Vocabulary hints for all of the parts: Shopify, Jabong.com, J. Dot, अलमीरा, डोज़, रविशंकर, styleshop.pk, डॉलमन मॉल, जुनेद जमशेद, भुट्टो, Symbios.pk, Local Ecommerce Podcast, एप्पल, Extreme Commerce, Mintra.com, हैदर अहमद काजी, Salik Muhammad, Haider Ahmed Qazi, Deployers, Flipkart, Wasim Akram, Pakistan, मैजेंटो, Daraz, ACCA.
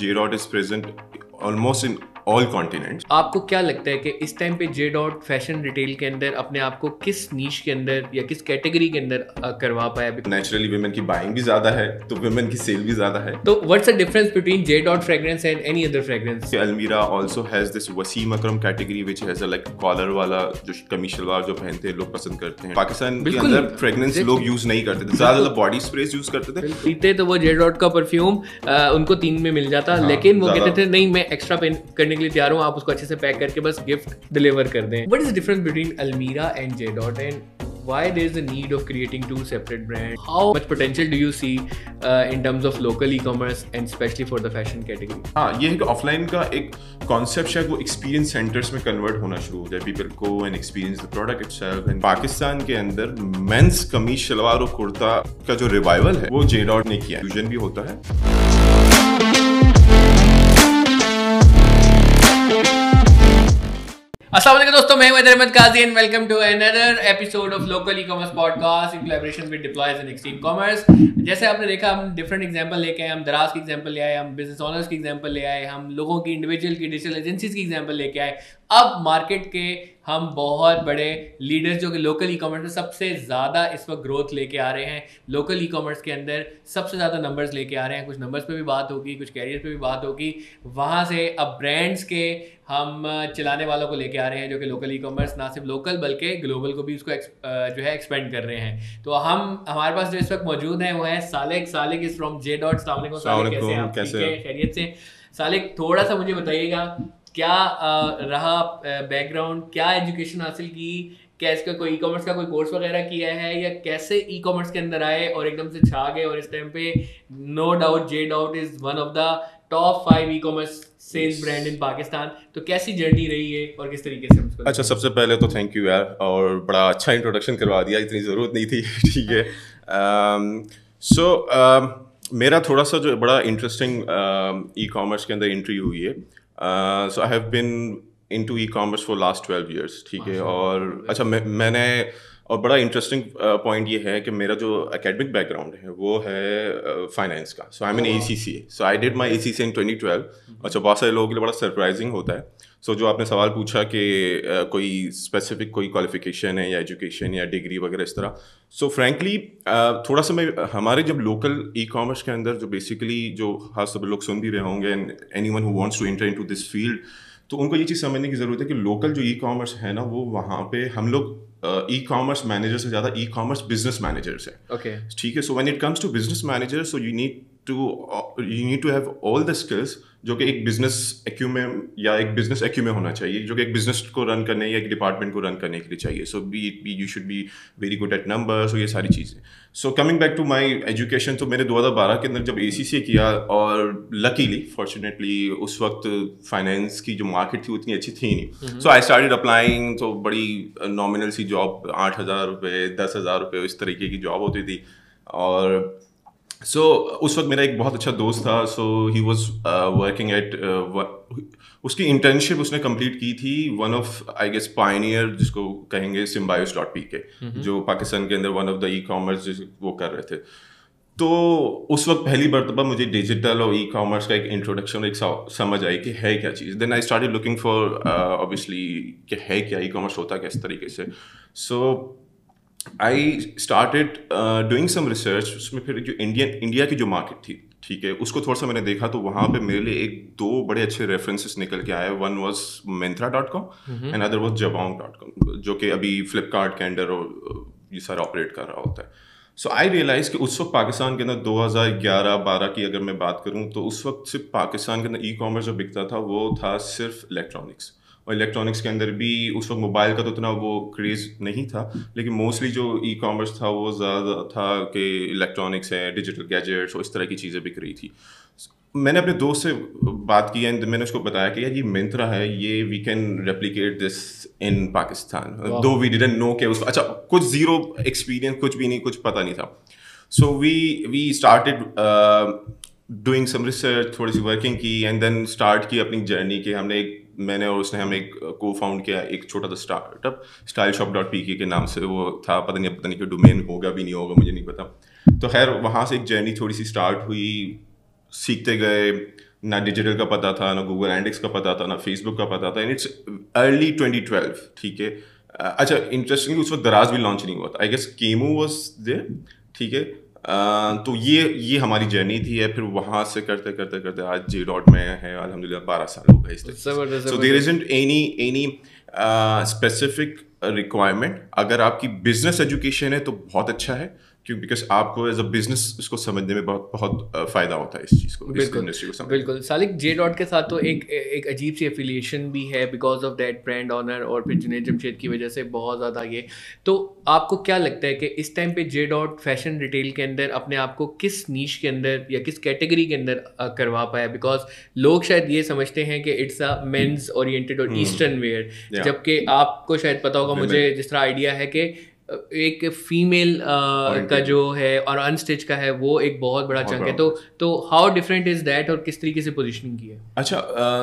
J. Dot is present almost in all continents. आपको क्या लगता है कि इस टाइम पे J. Dot फैशन रिटेल के अंदर अपने आप को किस नीश के अंदर या किस कैटेगरी के अंदर करवा पाया? नेचुरली वुमेन की बाइंग भी ज्यादा है तो वुमेन की सेल भी ज्यादा है. तो what's the difference between J. Dot fragrance and any other fragrance? अलमीरा also has this Wasim Akram category which has like collar वाला जो कमीज शलवार जो पहनते हैं लोग पसंद करते हैं. पाकिस्तान के अंदर फ्रेग्रेंस लोग यूज नहीं करते थे, ज्यादा बॉडी स्प्रेस यूज करते थे. पीते तो वो J. Dot का परफ्यूम उनको 3 में मिल जाता, लेकिन वो कहते थे नहीं मैं एक्स्ट्रा करने के लिए तैयार हूँ, आप उसको अच्छे से पैक करके बस गिफ्ट डिलीवर कर दें. What is the difference between अलमीरा and J. Dot and why there is a need of creating two separate brands? How much potential do you see in terms of local e-commerce and especially for the fashion category? हाँ, ये है कि offline का एक concept है वो experience centres में convert होना शुरू हो जाए. People go and experience the product itself. And Pakistan के अंदर मेंस कमीज शलवार और कुर्ता का जो रिवाइवल है वो J. Dot ने किया. फ्यूजन भी होता है. अस्सलाम वालेकुम दोस्तों, मैं हैदर अहमद काजी and welcome to another episode of local ecommerce podcast in collaboration with deployers and extreme commerce. जैसे आपने देखा हम डिफरेंट एग्जांपल लेके आए, हम दराज की एग्जांपल ले आए, हम बिजनेस ओनर्स की एग्जांपल ले आए, हम लोगों की इंडिविजुअल की डिजिटल एजेंसीज की एग्जांपल लेके आए. अब मार्केट के हम बहुत बड़े लीडर्स जो कि लोकल ई कॉमर्स में सबसे ज़्यादा इस वक्त ग्रोथ लेके आ रहे हैं, लोकल ई कॉमर्स के अंदर सबसे ज़्यादा नंबर्स लेके आ रहे हैं. कुछ नंबर्स पे भी बात होगी, कुछ कैरियर पे भी बात होगी. वहाँ से अब ब्रांड्स के हम चलाने वालों को लेके आ रहे हैं जो कि लोकल ई कॉमर्स ना सिर्फ लोकल बल्कि ग्लोबल को भी उसको जो है एक्सपेंड कर रहे हैं. तो हमारे पास जो इस वक्त मौजूद हैं वो है Salik is from J. Dot. अस्सलाम वालेकुम सालिक, थोड़ा सा मुझे बताइएगा क्या रहा बैकग्राउंड, क्या एजुकेशन हासिल की, कैसे कोई ई कॉमर्स का कोई कोर्स वगैरह किया है या कैसे ई कॉमर्स के अंदर आए और एकदम से छा गए? और इस टाइम पे no doubt J. Dot is one of the top 5 e commerce sales brand in Pakistan. तो कैसी जर्नी रही है और किस तरीके से उसको? अच्छा, सबसे पहले तो थैंक यू यार, और बड़ा अच्छा इंट्रोडक्शन करवा दिया, इतनी ज़रूरत नहीं थी. ठीक है. मेरा थोड़ा सा जो बड़ा इंटरेस्टिंग ई कॉमर्स के अंदर एंट्री हुई है. So I have been into e-commerce for last 12 years. ठीक है. और अच्छा मैंने और बड़ा इंटरेस्टिंग पॉइंट ये है कि मेरा जो एकेडमिक बैकग्राउंड है वो है फाइनेंस का. So I am an ACCA. So I did my ACCA in 2012. अच्छा, बहुत सारे लोगों के लिए बड़ा सरप्राइजिंग होता है. सो जो आपने सवाल पूछा कि कोई स्पेसिफिक कोई क्वालिफिकेशन है या एजुकेशन या डिग्री वगैरह इस तरह. सो फ्रेंकली थोड़ा सा मैं हमारे जब लोकल ई कॉमर्स के अंदर जो बेसिकली जो हाँ सब लोग सुन भी रहे होंगे and anyone who wants to enter into this field, तो उनको ये चीज़ समझने की ज़रूरत है कि लोकल जो ई कॉमर्स है ना वो वहाँ पे हम लोग ई कॉमर्स मैनेजर से ज़्यादा ई कॉमर्स बिजनेस मैनेजर्स है. ओके, ठीक है. So when it comes to business manager, so you need to have all the skills जो कि एक बिजनेस एक्यूमे या एक बिजनेस एक्यूमे होना चाहिए, जो कि एक बिजनेस को रन करने या एक डिपार्टमेंट को रन करने के लिए चाहिए. So B you should be very good at numbers, ये सारी चीज़ें. So coming back to my education, तो मैंने 2012 के अंदर जब ACCA किया और लकीली फॉर्चुनेटली उस वक्त फाइनेंस की जो मार्केट थी उतनी अच्छी थी नहीं. So I started applying. तो बड़ी नॉमिनल सी जॉब, 8,000 रुपये, 10,000 रुपये, इस तरीके की जॉब होती थी. और उस वक्त मेरा एक बहुत अच्छा दोस्त था. So he was working at, उसकी इंटर्नशिप उसने कंप्लीट की थी one of I guess pioneer जिसको कहेंगे Symbios.pk, जो पाकिस्तान के अंदर one of the e commerce वो कर रहे थे. तो उस वक्त पहली मरतबा मुझे डिजिटल और ई कॉमर्स का एक इंट्रोडक्शन, एक समझ आई कि है क्या चीज़. Then I started looking for obviously कि है क्या ई कॉमर्स, होता क्या, इस तरीके से. सो I started doing some research. उसमें फिर जो इंडिया की जो मार्केट थी, ठीक है, उसको थोड़ा सा मैंने देखा. तो वहाँ पे मेरे लिए एक 2 बड़े अच्छे रेफरेंसेस निकल के आए. One was Mintra.com and other was Jabong.com, जो कि अभी Flipkart के अंडर ये सारा ऑपरेट कर रहा होता है. सो आई रियलाइज कि उस वक्त पाकिस्तान के अंदर 2011-12 की अगर मैं बात करूँ तो उस वक्त सिर्फ पाकिस्तान के अंदर ई कॉमर्स जो बिकता था वो था सिर्फ इलेक्ट्रॉनिक्स. और इलेक्ट्रॉनिक्स के अंदर भी उस वक्त मोबाइल का तो उतना वो क्रेज़ नहीं था, लेकिन मोस्टली जो ई कॉमर्स था वो ज़्यादा था कि इलेक्ट्रॉनिक्स है, डिजिटल गैजेट्स और इस तरह की चीज़ें बिक रही थी. मैंने अपने दोस्त से बात की एंड मैंने उसको बताया कि यार ये Mintra है, ये we can replicate this in Pakistan. Though we didn't know के उस अच्छा कुछ ज़ीरो एक्सपीरियंस, कुछ भी नहीं, कुछ पता नहीं था. So we started doing some research, थोड़ी सी वर्किंग की एंड देन स्टार्ट की अपनी जर्नी के. मैंने और उसने हम एक को फाउंड किया एक छोटा सा स्टार्टअप styleshop.pk के नाम से. वो था, पता नहीं कि डोमेन होगा भी नहीं होगा, मुझे नहीं पता. तो खैर वहाँ से एक जर्नी थोड़ी सी स्टार्ट हुई, सीखते गए. ना डिजिटल का पता था, ना गूगल एंडिक्स का पता था, ना फेसबुक का पता था, एंड इट्स अर्ली 2012, ठीक है। अच्छा, इंटरेस्टिंगली उस वक्त दराज भी लॉन्च नहीं हुआ था, आई गेस केमो वॉज देयर, ठीक है। तो ये हमारी जर्नी थी है, फिर वहाँ से करते करते करते आज J. Dot में है अल्हम्दुलिल्लाह 12 साल हो गए इस तरह। So there isn't any specific requirement. अगर आपकी बिजनेस एजुकेशन है तो बहुत अच्छा है, क्योंकि बिकॉज आपको एज अ बिजनेस इसको समझने में बहुत बहुत फ़ायदा होता है इस चीज़ को, इस इंडस्ट्री को समझने। बिल्कुल। सालिक, J. Dot के साथ तो एक अजीब सी एफिलिएशन भी है because of that brand owner और फिर जुनेद जमशेद की वजह से बहुत ज़्यादा ये। तो आपको क्या लगता है कि इस टाइम पे J. Dot फैशन रिटेल के अंदर अपने आप को किस नीश के अंदर या किस कैटेगरी के अंदर करवा पाया? बिकॉज लोग शायद ये समझते हैं कि इट्स अ मेन्स ओरिएंटेड और ईस्टर्न वेयर, जबकि आपको शायद पता होगा, मुझे जिस तरह आइडिया है कि एक फीमेल का जो है और अनस्टिच का है वो एक बहुत बड़ा चंक है। तो हाउ डिफरेंट इज दैट और किस तरीके से पोजीशनिंग की है? अच्छा,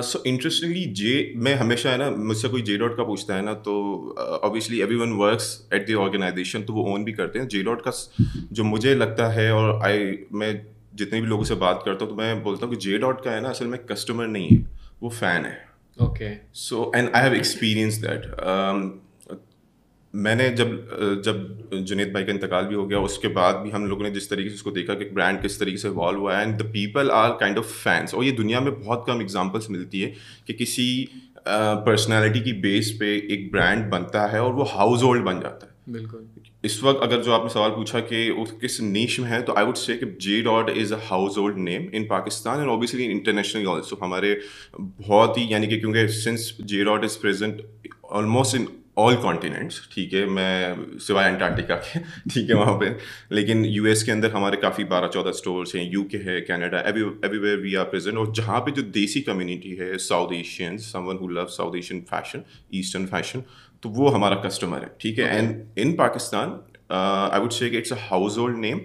सो इंटरेस्टिंगली मैं हमेशा है ना, मुझसे कोई J. Dot का पूछता है ना, तो obviously everyone works at the organisation, तो वो ओन भी करते हैं। J. Dot का जो मुझे लगता है और मैं जितने भी लोगों से बात करता हूँ तो मैं बोलता हूँ कि J. Dot का है ना असल में कस्टमर नहीं है, वो फैन है। Okay, so and I have experience that. मैंने जब जुनेद भाई का इंतकाल भी हो गया, उसके बाद भी हम लोगों ने जिस तरीके से उसको देखा कि ब्रांड किस तरीके से इवॉल्व हुआ है, and the people are kind of fans. और ये दुनिया में बहुत कम एग्जांपल्स मिलती है कि किसी पर्सनालिटी की बेस पे एक ब्रांड बनता है और वो हाउस होल्ड बन जाता है। बिल्कुल। इस वक्त अगर जो आपने सवाल पूछा कि वो किस नीश में है, तो आई वुड से कि J. Dot is a household name in Pakistan and obviously internationally also. हमारे बहुत ही यानी कि क्योंकि since J. Dot is present almost in all continents, ठीक है, मैं सिवाय एंटार्क्टिका के, ठीक है, वहाँ पे। लेकिन US के अंदर हमारे काफ़ी 12-14 स्टोर्स हैं, UK है, Canada, everywhere we are present. और जहाँ पे जो देसी कम्युनिटी है, South Asian, someone who love South Asian fashion, eastern fashion, तो वो हमारा कस्टमर है, ठीक है। And in Pakistan I would say it's a household name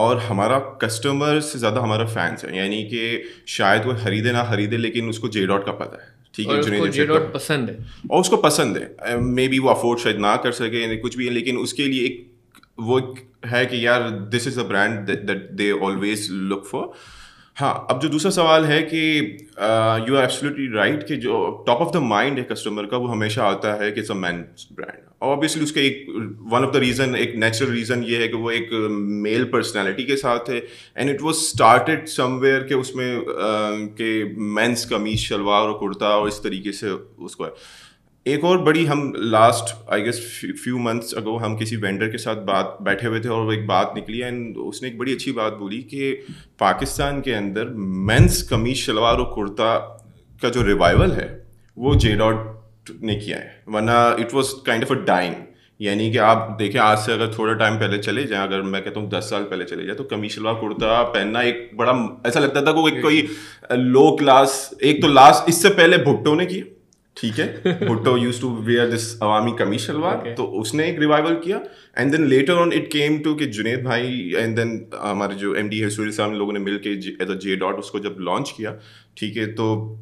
और हमारा कस्टमर से ज़्यादा हमारा फैंस है, यानी कि शायद वो खरीदे ना खरीदे लेकिन उसको J. Dot का पता है, ठीक है, जुनेद J. Dot पसंद है और उसको पसंद है। मे बी वो अफोर्ड शायद ना कर सके कुछ भी है, लेकिन उसके लिए एक वो है कि यार this is a brand that they always look for. हाँ, अब जो दूसरा सवाल है कि यू आर एब्सोल्युटली राइट कि जो टॉप ऑफ द माइंड है कस्टमर का, वो हमेशा आता है कि इट्स अ मेंस ब्रांड। और ऑब्वियसली उसका एक वन ऑफ द रीज़न, एक नेचुरल रीज़न ये है कि वो एक मेल पर्सनालिटी के साथ है, and it was started somewhere के उसमें के मेंस कमीज शलवार और कुर्ता और इस तरीके से उसको है। एक और बड़ी हम last I guess few months ago हम किसी वेंडर के साथ बैठे हुए थे और वो एक बात निकली, एंड उसने एक बड़ी अच्छी बात बोली कि पाकिस्तान के अंदर मेंस कमीज शलवार और कुर्ता का जो रिवाइवल है वो J. Dot ने किया है, वरना it was kind of a dying. यानी कि आप देखें, आज से अगर थोड़ा टाइम पहले चले जाएं, अगर मैं कहता हूँ 10 साल पहले चले जाएं, तो कमीज शलवार कुर्ता पहनना एक बड़ा ऐसा लगता था कि कोई लो क्लास। एक तो लास्ट इससे पहले भुट्टो ने किया, ठीक है, भुट्टो used to wear this अवामी कमीज शलवार, तो उसने एक रिवाइवल किया। And then later on it came to कि जुनेद भाई एंड देन हमारे जो MD है सुनील साहब, लोगों ने मिल के एज अ J. Dot उसको जब लॉन्च किया, ठीक है, तो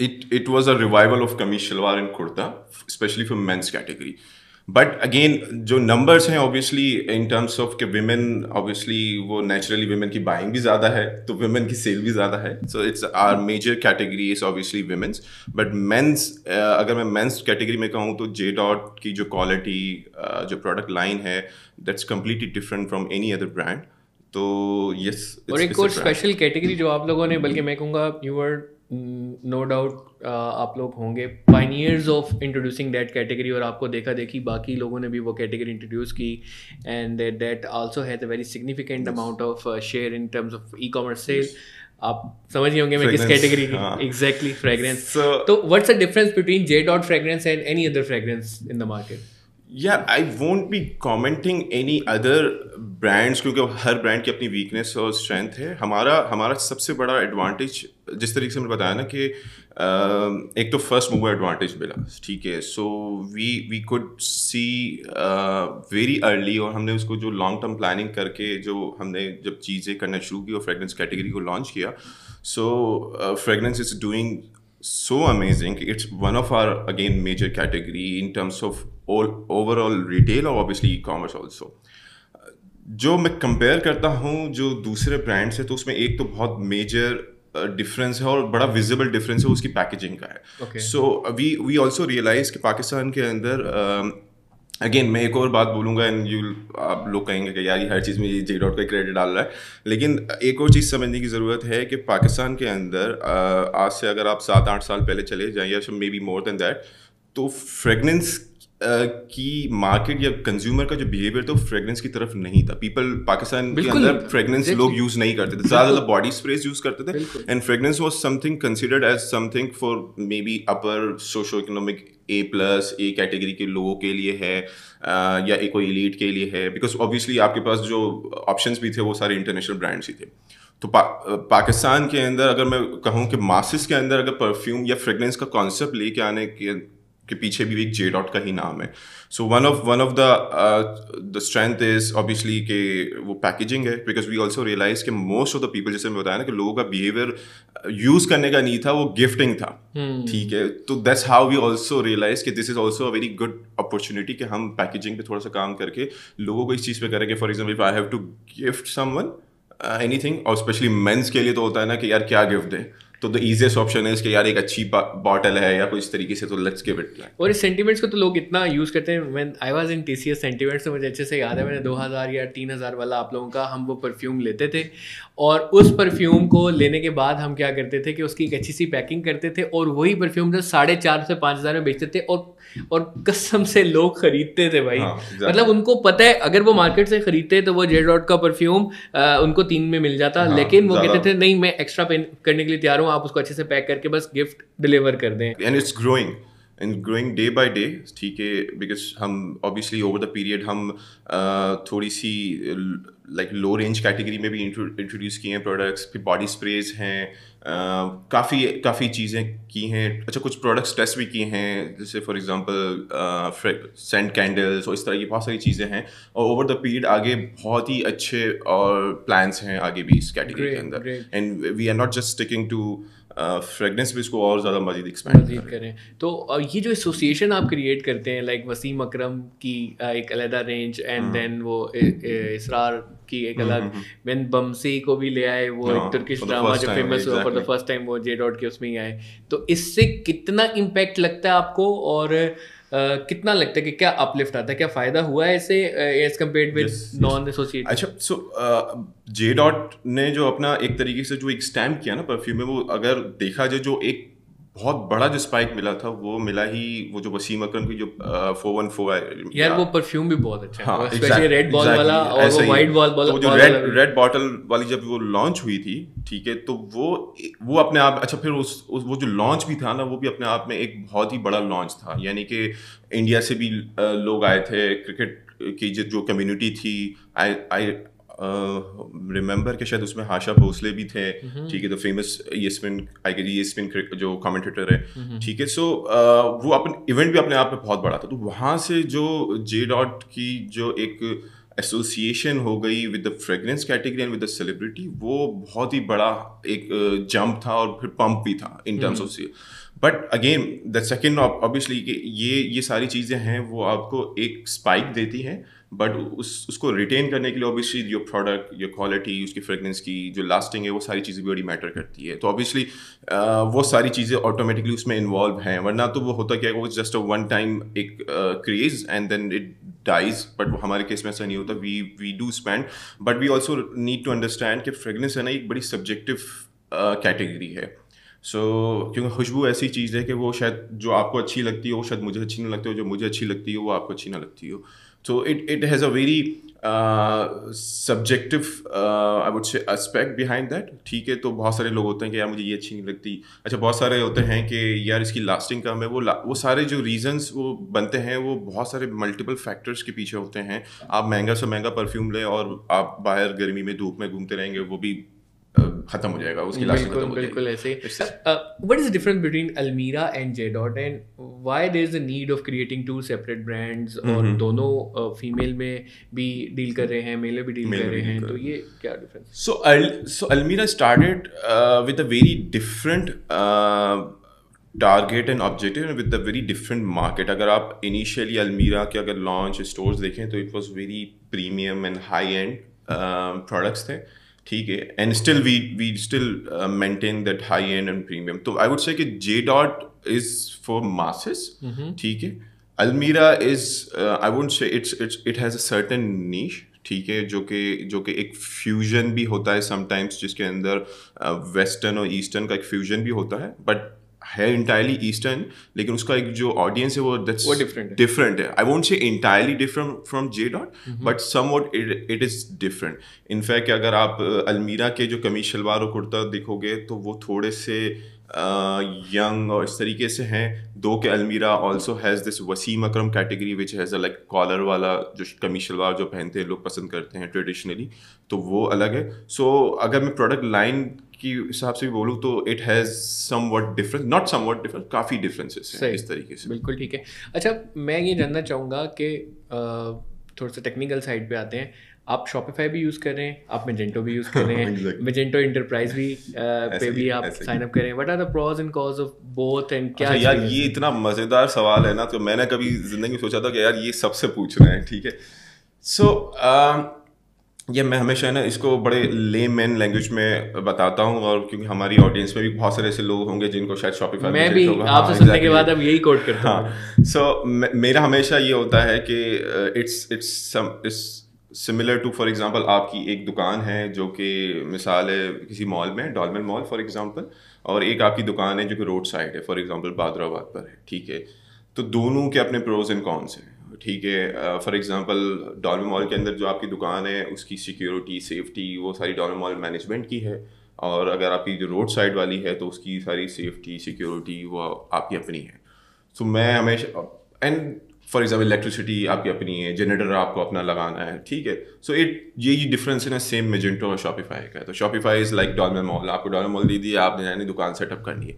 it was a revival of kameez shalwar and kurta specially for men's category. But again जो नंबर्स हैं ऑब्वियसली इन टर्म्स ऑफ के विमेन, ऑब्वियसली वो नेचुरली विमेन की बाइंग भी ज़्यादा है तो विमेन की सेल भी ज़्यादा है, so it's our major category is obviously women's. But men's, अगर मैं मेंस कैटेगरी में कहूँ तो J. Dot की जो क्वालिटी, जो प्रोडक्ट लाइन है, that's completely different from any other brand. तो यस, और एक और स्पेशल कैटेगरी जो आप लोगों ने, बल्कि मैं कहूँगा यू आर नो डाउट, आप लोग होंगे pioneers of introducing that category, और आपको देखा देखी बाकी लोगों ने भी वो कैटेगरी इंट्रोड्यूस की, and that also has a very significant amount of share in terms of e commerce sale. आप समझ ही होंगे मैं किस कैटेगरी की, एग्जैक्टली, फ्रेगरेंस। तो what's the difference between J. Dot fragrance and any other fragrance in the market? Yeah, I won't be commenting any other brands क्योंकि हर ब्रांड की अपनी वीकनेस और स्ट्रेंथ है। हमारा सबसे बड़ा एडवांटेज, जिस तरीके से मैंने बताया ना कि एक तो फर्स्ट मूवर एडवांटेज मिला, ठीक है, so we could see very early, और हमने उसको जो लॉन्ग टर्म प्लानिंग करके जो हमने जब चीज़ें करना शुरू की और फ्रेगरेंस कैटेगरी को लॉन्च किया, so fragrance is doing so amazing. It's one of our again major category in terms of all overall retail or obviously e-commerce also. जो मैं कंपेयर करता हूँ जो दूसरे ब्रांड से, तो उसमें एक तो बहुत मेजर डिफरेंस है और बड़ा विजिबल डिफरेंस है उसकी पैकेजिंग का है. सो वी ऑल्सो रियलाइज कि पाकिस्तान के अंदर अगेन मैं एक और बात बोलूँगा एंड यू आप लोग कहेंगे कि यार ये हर चीज़ में ये J. Dot का क्रेडिट डाल रहा है, लेकिन एक और चीज़ समझने की ज़रूरत है कि पाकिस्तान के अंदर आज से अगर आप 7-8 साल पहले चले जाएँ या maybe more than that, तो फ्रेगनेंस की मार्केट या कंज्यूमर का जो बिहेवियर था वो फ्रेगनेंस की तरफ नहीं था. पीपल पाकिस्तान के अंदर फ्रेगनेंस लोग यूज़ नहीं करते थे, ज़्यादा बॉडी स्प्रेस यूज़ करते थे and fragrance was something considered as something for maybe upper socio economic A+ category के लोगों के लिए है या एक कोई एलीट के लिए है, बिकॉज ऑब्वियसली आपके पास जो ऑप्शंस भी थे वो सारे इंटरनेशनल ब्रांड्स ही थे. तो पाकिस्तान के अंदर अगर मैं कहूँ कि मासिस के अंदर अगर परफ्यूम या फ्रेगनेंस का कॉन्सेप्ट लेके आने के पीछे भी एक J. Dot का ही नाम है. So one of the strength is obviously कि वो पैकेजिंग है, बिकॉज वी ऑल्सो रियलाइज कि मोस्ट ऑफ द पीपल, जैसे मैं बताया ना कि लोगों का बिहेवियर यूज़ करने का नहीं था, वो गिफ्टिंग था. ठीक है, तो that's how we also realise कि this is also a very good opportunity कि हम पैकेजिंग पे थोड़ा सा काम करके लोगों को इस चीज़ पे करें कि for example if I have to gift someone anything, और स्पेशली मेंस के लिए तो होता है ना कि यार क्या गिफ्ट दें, तो द इजीएस्ट ऑप्शन है कि यार एक अच्छी बॉटल है या कोई इस तरीके से, तो लेट्स गिव इट. और इस सेंटीमेंट्स को तो लोग इतना यूज़ करते हैं. When I was in TCS sentiments, तो मुझे अच्छे से याद है मैंने 2000 या 3000 वाला आप लोगों का हम वो परफ्यूम लेते थे, और उस परफ्यूम को लेने के बाद हम क्या करते थे कि उसकी एक अच्छी सी पैकिंग करते थे और वही परफ्यूम जो 4500 से 5000 में बेचते थे, और कसम से लोग खरीदते थे भाई. मतलब उनको पता है अगर वो मार्केट से खरीदते तो वो J. Dot का परफ्यूम उनको 3 में मिल जाता, लेकिन वो कहते थे नहीं मैं एक्स्ट्रा पे करने के लिए तैयार हूँ, आप उसको अच्छे से पैक करके बस गिफ्ट डिलीवर कर दें. And it's growing day by day. ठीक है, बिकॉज हम ऑब्वियसली ओवर द पीरियड हम थोड़ी सी लाइक लो रेंज कैटेगरी में भी इंट्रोड्यूस किए हैं प्रोडक्ट्स, फिर बॉडी स्प्रेज हैं, काफ़ी चीज़ें की हैं. अच्छा, कुछ प्रोडक्ट्स टेस्ट भी किए हैं, जैसे फॉर एग्जांपल सेंट कैंडल्स और इस तरह की बहुत सारी चीज़ें हैं, और ओवर द पीरियड आगे बहुत ही अच्छे और प्लान्स हैं आगे भी इस कैटेगरी के अंदर. And we are not just sticking to fragrance भी, इसको और ज़्यादा मजीद एक्सपेंड करें. तो ये जो एसोसिएशन आप क्रिएट करते हैं लाइक वसीम अकरम की एक अलहदा रेंज एंड देन वो इसरार की एक अलग, मैन बमसी को भी ले आए, वो एक तुर्किश ड्रामा जो फेमस हुआ फॉर द फर्स्ट टाइम वो J. Dot के उसमें ही आए. तो इससे कितना इम्पैक्ट लगता है आपको और कितना लगता है कि क्या अपलिफ्ट आता है, क्या फ़ायदा हुआ है इससे as compare with non associated? अच्छा, सो J. Dot ने जो अपना एक तरीके से जो एक स्टैम्प किया ना परफ्यूम में, वो अगर देखा जाए जो एक बहुत बड़ा जो स्पाइक मिला था वो मिला ही वो जो वसीम अकरम की जो 414 है यार, वो परफ्यूम भी बहुत अच्छा है. हाँ, स्पेशली रेड बॉल वाला और वो वाइट बॉल वाला, वो जो रेड बॉटल वाली जब वो लॉन्च हुई थी. ठीक है, तो वो अपने आप अच्छा, फिर उस वो जो लॉन्च भी था ना, वो भी अपने आप में एक बहुत ही बड़ा लॉन्च था. यानी कि इंडिया से भी लोग आए थे, क्रिकेट की जो कम्युनिटी थी, आई रिमेंबर कि शायद उसमें हाशा भोसले भी थे. ठीक है, तो फेमस ये स्पिन जो कमेंटेटर है. ठीक है, सो वो अपने इवेंट भी अपने आप में बहुत बड़ा था. तो वहाँ से जो J. Dot की जो एक एसोसिएशन हो गई with the fragrance category and with the celebrity, वो बहुत ही बड़ा एक जंप था और फिर पंप भी था in terms of sale. But again the second obviously कि ये सारी चीज़ें हैं वो आपको एक स्पाइक देती हैं, बट उसको रिटेन करने के लिए obviously your product, your quality, उसकी फ्रेगनेंस की जो लास्टिंग है, वो सारी चीज़ें भी बड़ी मैटर करती है. तो ऑब्वियसली वो सारी चीज़ें ऑटोमेटिकली उसमें इन्वॉल्व हैं, वरना तो वो होता क्या है, वो जस्ट अ वन टाइम एक craze and then it dies. But हमारे केस में ऐसा नहीं होता, we do spend, but we also need to understand कि फ्रेगनेंस है ना एक बड़ी सब्जेक्टिव कैटेगरी है. सो क्योंकि खुशबू ऐसी चीज़ है कि वो शायद जो आपको अच्छी लगती हो वो शायद मुझे अच्छी ना लगती हो, जो मुझे अच्छी लगती हो वो आपको अच्छी ना लगती हो. So it has a very subjective I would say aspect behind that. ठीक है, तो बहुत सारे लोग होते हैं कि यार मुझे ये अच्छी नहीं लगती. अच्छा, बहुत सारे होते हैं कि यार इसकी लास्टिंग कम है. वो सारे जो रीजंस वो बनते हैं वो बहुत सारे मल्टीपल फैक्टर्स के पीछे होते हैं. आप महंगा से महंगा परफ्यूम लें और आप बाहर गर्मी में धूप में घूमते रहेंगे, वो भी खत्म हो जाएगा, उसकी लास्ट खत्म हो जाएगी. बिल्कुल ऐसे. What is the difference between Almirah and J. Dot and why there is a need of creating two separate brands? और दोनों फीमेल में भी डील कर रहे हैं, मेल भी डील कर रहे हैं, तो ये क्या difference? So Almirah started with a very different target and objective with a very different market. अगर आप इनिशियली अल्मीरा के अगर लॉन्च स्टोर्स देखें तो it was very premium and high end products थे. ठीक है, and still we still maintain that high end and premium. तो आई वुड से कि J dot is for masses, ठीक है. अलमीरा is I would say it has a certain niche, ठीक है, जो कि एक फ्यूजन भी होता है समटाइम्स, जिसके अंदर वेस्टर्न और ईस्टर्न का एक फ्यूजन भी होता है, बट है इंटायरली ईस्टर्न, लेकिन उसका एक जो ऑडियंस है वो डिफरेंट है. I won't say entirely different from J dot, but somewhat it is different. In fact अगर आप अलमीरा के जो कमीज शलवार और कुर्ता देखोगे तो वो थोड़े से यंग और इस तरीके से हैं. दो के अलमीरा also has this Wasim Akram category which has a like collar वाला जो कमीज शलवार जो पहनते हैं लोग पसंद करते हैं ट्रेडिशनली, तो वो अलग है. सो अगर मैं प्रोडक्ट लाइन की हिसाब से भी बोलूँ तो it has somewhat difference, not somewhat difference, काफ़ी डिफरेंसेस हैं इस तरीके से. बिल्कुल ठीक है. अच्छा, मैं ये जानना चाहूँगा कि थोड़ा सा टेक्निकल साइड पे आते हैं. आप शॉपिफाई भी यूज़ कर रहे हैं, आप मैजेंटो भी यूज़ कर रहे हैं, मैजेंटो इंटरप्राइज भी पे भी आप साइन अप कर रहे हैं. What are the pros and cons of both and क्या? अच्छा, यार ये इतना मज़ेदार सवाल है ना, तो मैंने कभी ज़िंदगी में सोचा था कि यार ये सबसे पूछ रहे हैं, ठीक है. सो ये मैं हमेशा ना इसको बड़े लेमैन लैंग्वेज में बताता हूँ, और क्योंकि हमारी ऑडियंस में भी बहुत सारे ऐसे लोग होंगे जिनको शायद शॉपिफाई मैं भी आपसे सुनने के बाद अब यही कोट करता हूँ. सो मेरा हमेशा ये होता है कि it's similar to, for example आपकी एक दुकान है जो कि मिसाल है किसी मॉल में, डॉलमन मॉल फॉर एग्जांपल, और एक आपकी दुकान है जो कि रोड साइड है, फॉर एग्जांपल बादराबाद पर है, ठीक है. तो दोनों के अपने प्रोज एंड कॉन्स हैं, ठीक है. फॉर एग्जांपल डॉलमन मॉल के अंदर जो आपकी दुकान है उसकी सिक्योरिटी सेफ्टी वो सारी डॉलमन मॉल मैनेजमेंट की है, और अगर आपकी जो रोड साइड वाली है तो उसकी सारी सेफ्टी सिक्योरिटी वो आपकी अपनी है. सो मैं हमेशा एंड फॉर एग्जाम्पल इलेक्ट्रिसिटी आपकी अपनी है, जनरेटर आपको अपना लगाना है, ठीक है. सो इट ये डिफरेंस है ना सेम मैजेंटो और शॉपिफाई का. तो Shopify is like डॉलमन मॉल, आपको डॉलमन मॉल दे दिए, आपने जानी दुकान सेटअप करनी है.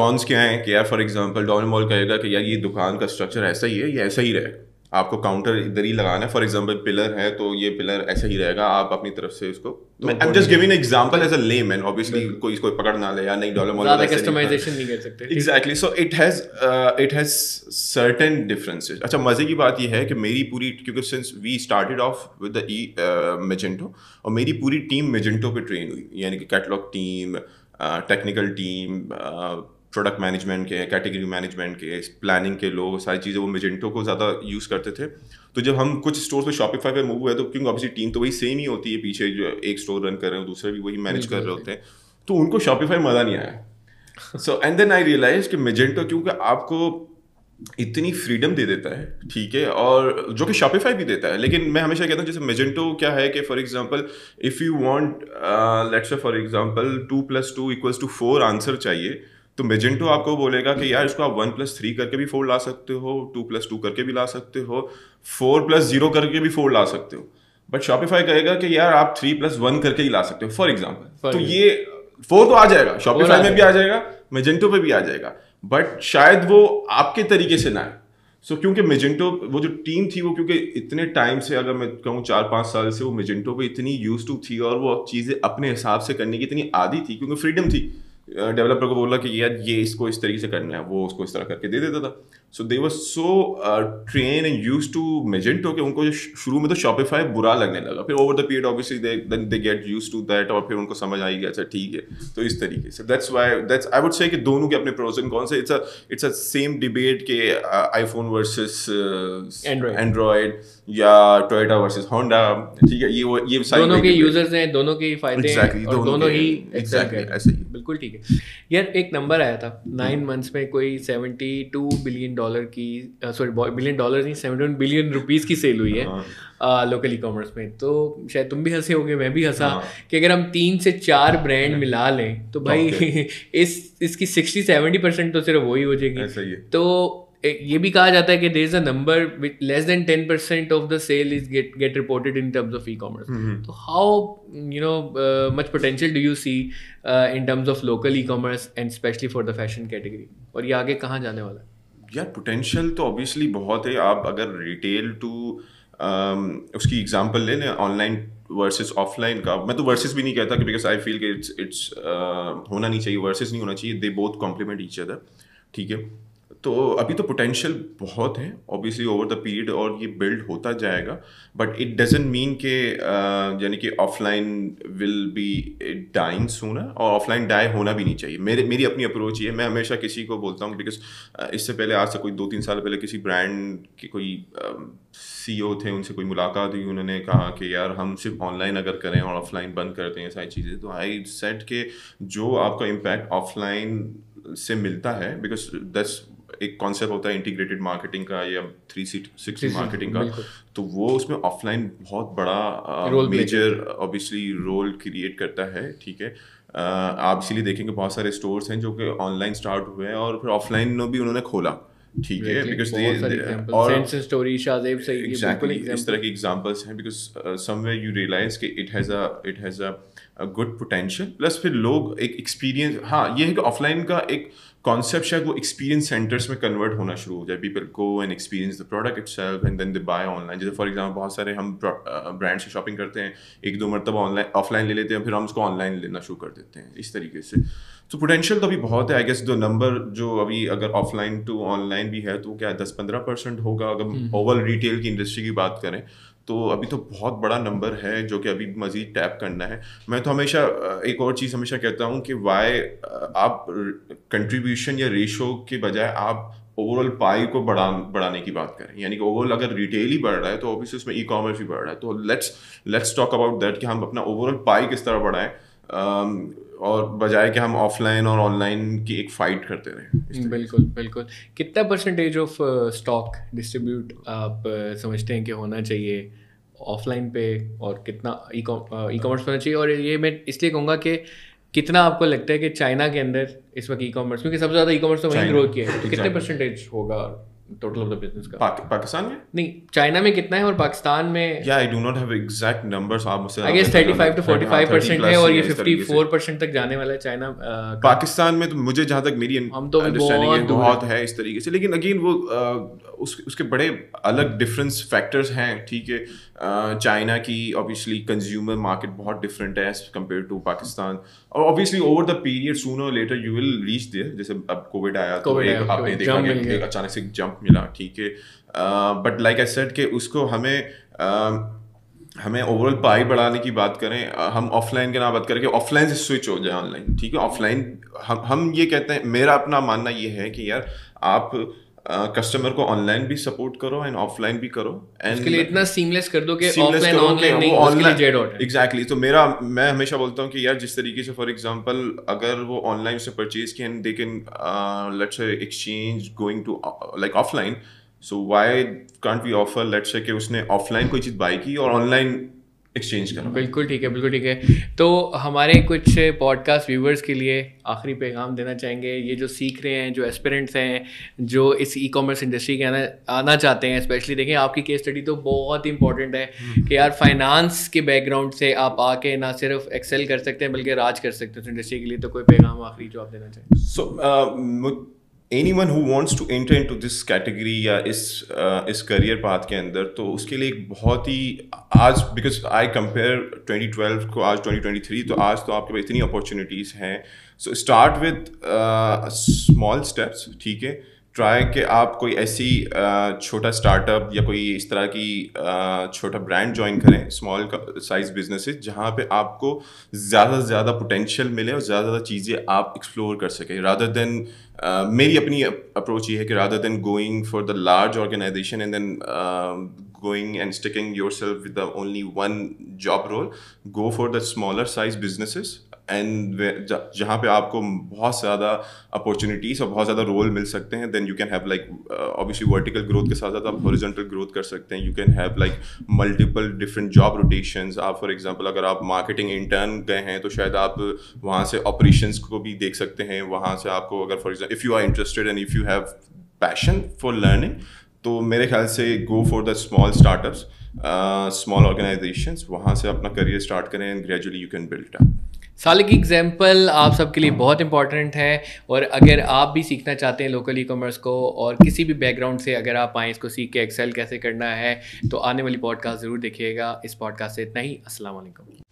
कॉन्स क्या हैं कि यार फॉर एग्जांपल डॉलमन मॉल कहेगा कि यार ये दुकान का स्ट्रक्चर ऐसा ही है, ये ऐसा ही रहेगा, आपको काउंटर इधर ही लगाना है, फॉर एग्जांपल पिलर है तो ये पिलर ऐसा ही रहेगा, आप अपनी तरफ से इसको. I am just giving example as a layman, obviously कोई इसको पकड़ ना ले, या नहीं डॉलमन मॉल ज़्यादा कस्टमाइजेशन नहीं कर सकते. Exactly. So it has certain differences. अच्छा, मज़े की बात यह है कि मेरी पूरी, क्योंकि since we started off with the मैजेंटो, और मेरी पूरी टीम मैजेंटो पे ट्रेन हुई, यानी कि catalogue team, technical team, product management के, कैटेगरी मैनेजमेंट के, प्लानिंग के लोग, सारी चीज़ें वो मैजेंटो को ज़्यादा यूज़ करते थे. तो जब हम कुछ स्टोर्स पे शॉपिफाई पे मूव हुए तो क्योंकि ऑब्वियसली टीम तो वही सेम ही होती है, पीछे जो एक स्टोर रन कर रहे हैं दूसरे भी वही मैनेज कर रहे होते हैं, तो उनको शॉपिफाई मज़ा नहीं आया. So and then I realise कि मैजेंटो क्योंकि आपको इतनी फ्रीडम दे देता है, ठीक है, और जो कि शॉपिफाई भी देता है, लेकिन मैं हमेशा कहता हूँ जैसे मैजेंटो क्या है कि for example if you want let's say for example 2+2=4 answer चाहिए, तो मैजेंटो आपको बोलेगा कि यार इसको आप 1+3 करके भी 4 ला सकते हो, 2+2 करके भी ला सकते हो, 4+0 करके भी 4 ला सकते हो, बट शॉपिफाई कहेगा कि यार आप 3+1 करके ही ला सकते हो फॉर एग्जाम्पल. तो ये 4 तो आ जाएगा, शॉपिफाई में भी आ जाएगा, मैजेंटो पे भी आ जाएगा, बट शायद वो आपके तरीके से ना आए. सो क्योंकि मैजेंटो वो जो टीम थी वो क्योंकि इतने टाइम से, अगर मैं कहूँ 4-5 साल से, वो मैजेंटो पे इतनी यूज्ड टू थी और वो चीज़ें अपने हिसाब से करने की इतनी आदी थी, क्योंकि फ्रीडम थी. डेवलपर को बोला कि यार ये इसको इस तरीके से करना है, वो उसको इस तरह करके दे देता था. So they were so train and use to मैजेंटो कि उनको शुरू में तो शॉपिफाई बुरा लगने लगा, फिर over the period obviously they get use to that, और फिर उनको समझ आएगी अच्छा ठीक है. तो इस तरीके से that's why I would say कि दोनों के अपने pros and cons. It's a same debate के आईफोन वर्सेस एंड्रॉयड या टोयोटा वर्सेस होंडा, ठीक है. ये दोनों के यूजर्स हैं, दोनों के फायदे हैं, और दोनों ही एग्जैक्टली ऐसे ही. बिल्कुल ठीक है. यार एक नंबर आया था 9 months में, कोई $72 बिलियन की, सॉरी $1 बिलियन नहीं, $71 बिलियन की सेल हुई है लोकल ई-कॉमर्स में. तो शायद तुम भी हंसे होगे, मैं भी हंसा कि अगर हम 3 से 4 ब्रांड मिला लें तो भाई इसकी 60-70% तो सिर्फ वही हो जाएगी. तो ये भी कहा जाता है कि there is a number with less than 10% of the sale is get reported in terms of e commerce. तो how you know much potential do you see in terms of local e commerce and specially for the fashion category, और ये आगे कहाँ जाने वाला है? यार potential तो ऑब्वियसली बहुत है. आप अगर रिटेल टू उसकी एग्जाम्पल ले लें ऑनलाइन वर्सेस ऑफलाइन का, मैं तो वर्सेस भी नहीं कहता कि बिकॉज आई फील कि इट्स होना नहीं चाहिए, वर्सेस नहीं होना चाहिए, they both complement each other, ठीक है. तो अभी तो पोटेंशियल बहुत है ऑब्वियसली ओवर द पीरियड, और ये बिल्ड होता जाएगा, बट इट डजंट मीन के यानी कि ऑफलाइन विल बी डाइंग सोना, और ऑफलाइन डाई होना भी नहीं चाहिए. मेरी अपनी अप्रोच ये, मैं हमेशा किसी को बोलता हूँ, बिकॉज इससे पहले आज से कोई 2-3 साल पहले किसी ब्रांड के कोई CEO थे, उनसे कोई मुलाकात हुई, उन्होंने कहा कि यार हम सिर्फ ऑनलाइन अगर करें और ऑफलाइन बंद करते हैं सारी चीज़ें, तो आई सेड के जो आपका इम्पैक्ट ऑफलाइन से मिलता है, बिकॉज दैट्स एक कॉन्सेप्ट होता है इंटीग्रेटेड मार्केटिंग का या 360 मार्केटिंग का, तो वो उसमें ऑफलाइन बहुत बड़ा मेजर ऑब्वियसली रोल क्रिएट करता है. ठीक है, आप इसीलिए देखेंगे बहुत सारे स्टोर्स हैं जो कि ऑनलाइन स्टार्ट हुए हैं और फिर ऑफलाइन भी उन्होंने खोला. ठीक है, बिकॉज इस तरह के एग्जाम्पल्स हैं, बिकॉज समवेयर यू रियलाइज कि it has a good potential. Plus फिर लोग एक एक्सपीरियंस, हाँ ये है कि ऑफलाइन का एक कॉन्सेप्ट शायद वो एक्सपीरियंस सेंटर्स में कन्वर्ट होना शुरू हो जाए. People go and experience the product itself and then they buy online. जैसे फॉर एग्जांपल बहुत सारे हम ब्रांड से शॉपिंग करते हैं, 1-2 मरतबा ऑनलाइन ऑफलाइन ले लेते हैं, फिर हम उसको ऑनलाइन लेना शुरू कर देते हैं इस तरीके से. तो पोटेंशियल तो अभी बहुत है. आई गेस द नंबर जो अभी अगर ऑफलाइन टू ऑनलाइन भी है तो क्या 10-15% होगा. अगर ओवरऑल रिटेल की इंडस्ट्री की बात करें तो अभी तो बहुत बड़ा नंबर है जो कि अभी मज़ीद टैप करना है. मैं तो हमेशा एक और चीज़ हमेशा कहता हूँ कि वाई आप कंट्रीब्यूशन या रेशो के बजाय आप ओवरऑल पाई को बढ़ाने की बात करें. यानी कि ओवरऑल अगर रिटेल ही बढ़ रहा है तो ऑब्वियसली उसमें ई कॉमर्स भी बढ़ रहा है. तो लेट्स टॉक अबाउट दैट कि हम अपना ओवरऑल पाई किस तरह बढ़ाएं, और बजाय कि हम ऑफलाइन और ऑनलाइन की एक फाइट करते रहे. बिल्कुल बिल्कुल. कितना परसेंटेज ऑफ स्टॉक डिस्ट्रीब्यूट आप समझते हैं कि होना चाहिए ऑफलाइन पे, और कितना ई कॉमर्स होना चाहिए? और ये मैं इसलिए कहूँगा कि कितना आपको लगता है कि चाइना के अंदर इस वक्त ई कॉमर्स, क्योंकि सबसे ज़्यादा ई कॉमर्स तो वहीं ग्रो किया है, तो कितने परसेंटेज होगा टोटल ऑफ द बिजनेस का? पाकिस्तान में नहीं, चाइना में कितना है और पाकिस्तान में? या I do not have exact numbers, आप मुझसे आई गेस 35 to 45% है, और ये 54% तक जाने वाला है चाइना. पाकिस्तान में तो मुझे जहाँ तक मेरी अंडरस्टैंडिंग बहुत है इस तरीके से, लेकिन अगेन वो उसके बड़े अलग डिफरेंस फैक्टर्स हैं. ठीक है, चाइना की ऑब्वियसली कंज्यूमर मार्केट बहुत डिफरेंट है एज कम्पेयर टू पाकिस्तान, और obviously over the period sooner और later you will reach there. जैसे अब कोविड आया तो एक आपने देखा कि अचानक से जंप मिला. ठीक है, बट लाइक आई सेड कि उसको हमें ओवरऑल पाई बढ़ाने की बात करें, हम ऑफलाइन के ना बात करके ऑफलाइन से स्विच हो जाए ऑनलाइन. ठीक है, ऑफलाइन हम ये कहते हैं, मेरा अपना मानना ये है कि यार आप कस्टमर को ऑनलाइन भी सपोर्ट करो एंड ऑफलाइन भी करो, एंड इसके लिए इतना सीमलेस कर दो कि ऑफलाइन ऑनलाइन नहीं, उसके लिए J. Dot है. एग्जैक्टली. तो मैं हमेशा बोलता हूँ कि यार जिस तरीके से फॉर एग्जांपल अगर वो ऑनलाइन से परचेज किया and they can let's say exchange going to like offline, so why can't we offer let's say कि उसने ऑफलाइन कोई चीज़ बाई की और ऑनलाइन एक्सचेंज करना. बिल्कुल ठीक है, बिल्कुल ठीक है. तो हमारे कुछ पॉडकास्ट व्यूवर्स के लिए आखिरी पैगाम देना चाहेंगे? ये जो सीख रहे हैं, जो एस्पिरेंट्स हैं, जो इस ई कॉमर्स इंडस्ट्री के आना चाहते हैं, स्पेशली देखें आपकी केस स्टडी तो बहुत ही इंपॉर्टेंट है कि यार फाइनेंस के बैकग्राउंड से आप आके ना सिर्फ एक्सेल कर सकते हैं बल्कि राज कर सकते हैं तो इंडस्ट्री के लिए. तो कोई पैगाम आखिरी जो आप देना चाहेंगे? Anyone who wants to enter into this category या इस career path के अंदर, तो उसके लिए एक बहुत ही आज, because I compare 2012 को आज 2023, तो आज तो आपके पास इतनी opportunities हैं. So start with small steps. ठीक है, ट्राई कि आप कोई ऐसी छोटा स्टार्टअप या कोई इस तरह की छोटा ब्रांड ज्वाइन करें, स्मॉल साइज बिजनेसेस, जहाँ पे आपको ज़्यादा से ज़्यादा पोटेंशियल मिले और ज़्यादा ज़्यादा चीज़ें आप एक्सप्लोर कर सकें. रादर देन मेरी अपनी अप्रोच ये है कि rather than going for the large organisation and then going and sticking yourself with the only one job role, go for the smaller size businesses and जहाँ पे आपको बहुत ज़्यादा opportunities और बहुत ज़्यादा role मिल सकते हैं. Then you can have like obviously vertical growth के साथ साथ आप horizontal growth कर सकते हैं. You can have like multiple different job rotations. आप for example अगर आप marketing intern गए हैं तो शायद आप वहाँ से operations को भी देख सकते हैं. वहाँ से आपको अगर for example if you are interested and if you have passion for learning, तो मेरे ख्याल से go for the small startups, small organisations, वहाँ से अपना करियर स्टार्ट करें and gradually you can build up. Salik की एग्जाम्पल आप सबके लिए बहुत इंपॉर्टेंट है, और अगर आप भी सीखना चाहते हैं लोकल ई कॉमर्स को और किसी भी बैकग्राउंड से अगर आप आएँ इसको सीख के एक्सेल कैसे करना है, तो आने वाली पॉडकास्ट ज़रूर देखिएगा. इस पॉडकास्ट से इतना ही. अस्सलाम वालेकुम.